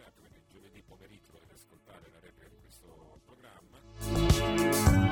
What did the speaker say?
concerto, quindi giovedì pomeriggio potete ascoltare la replica di questo programma.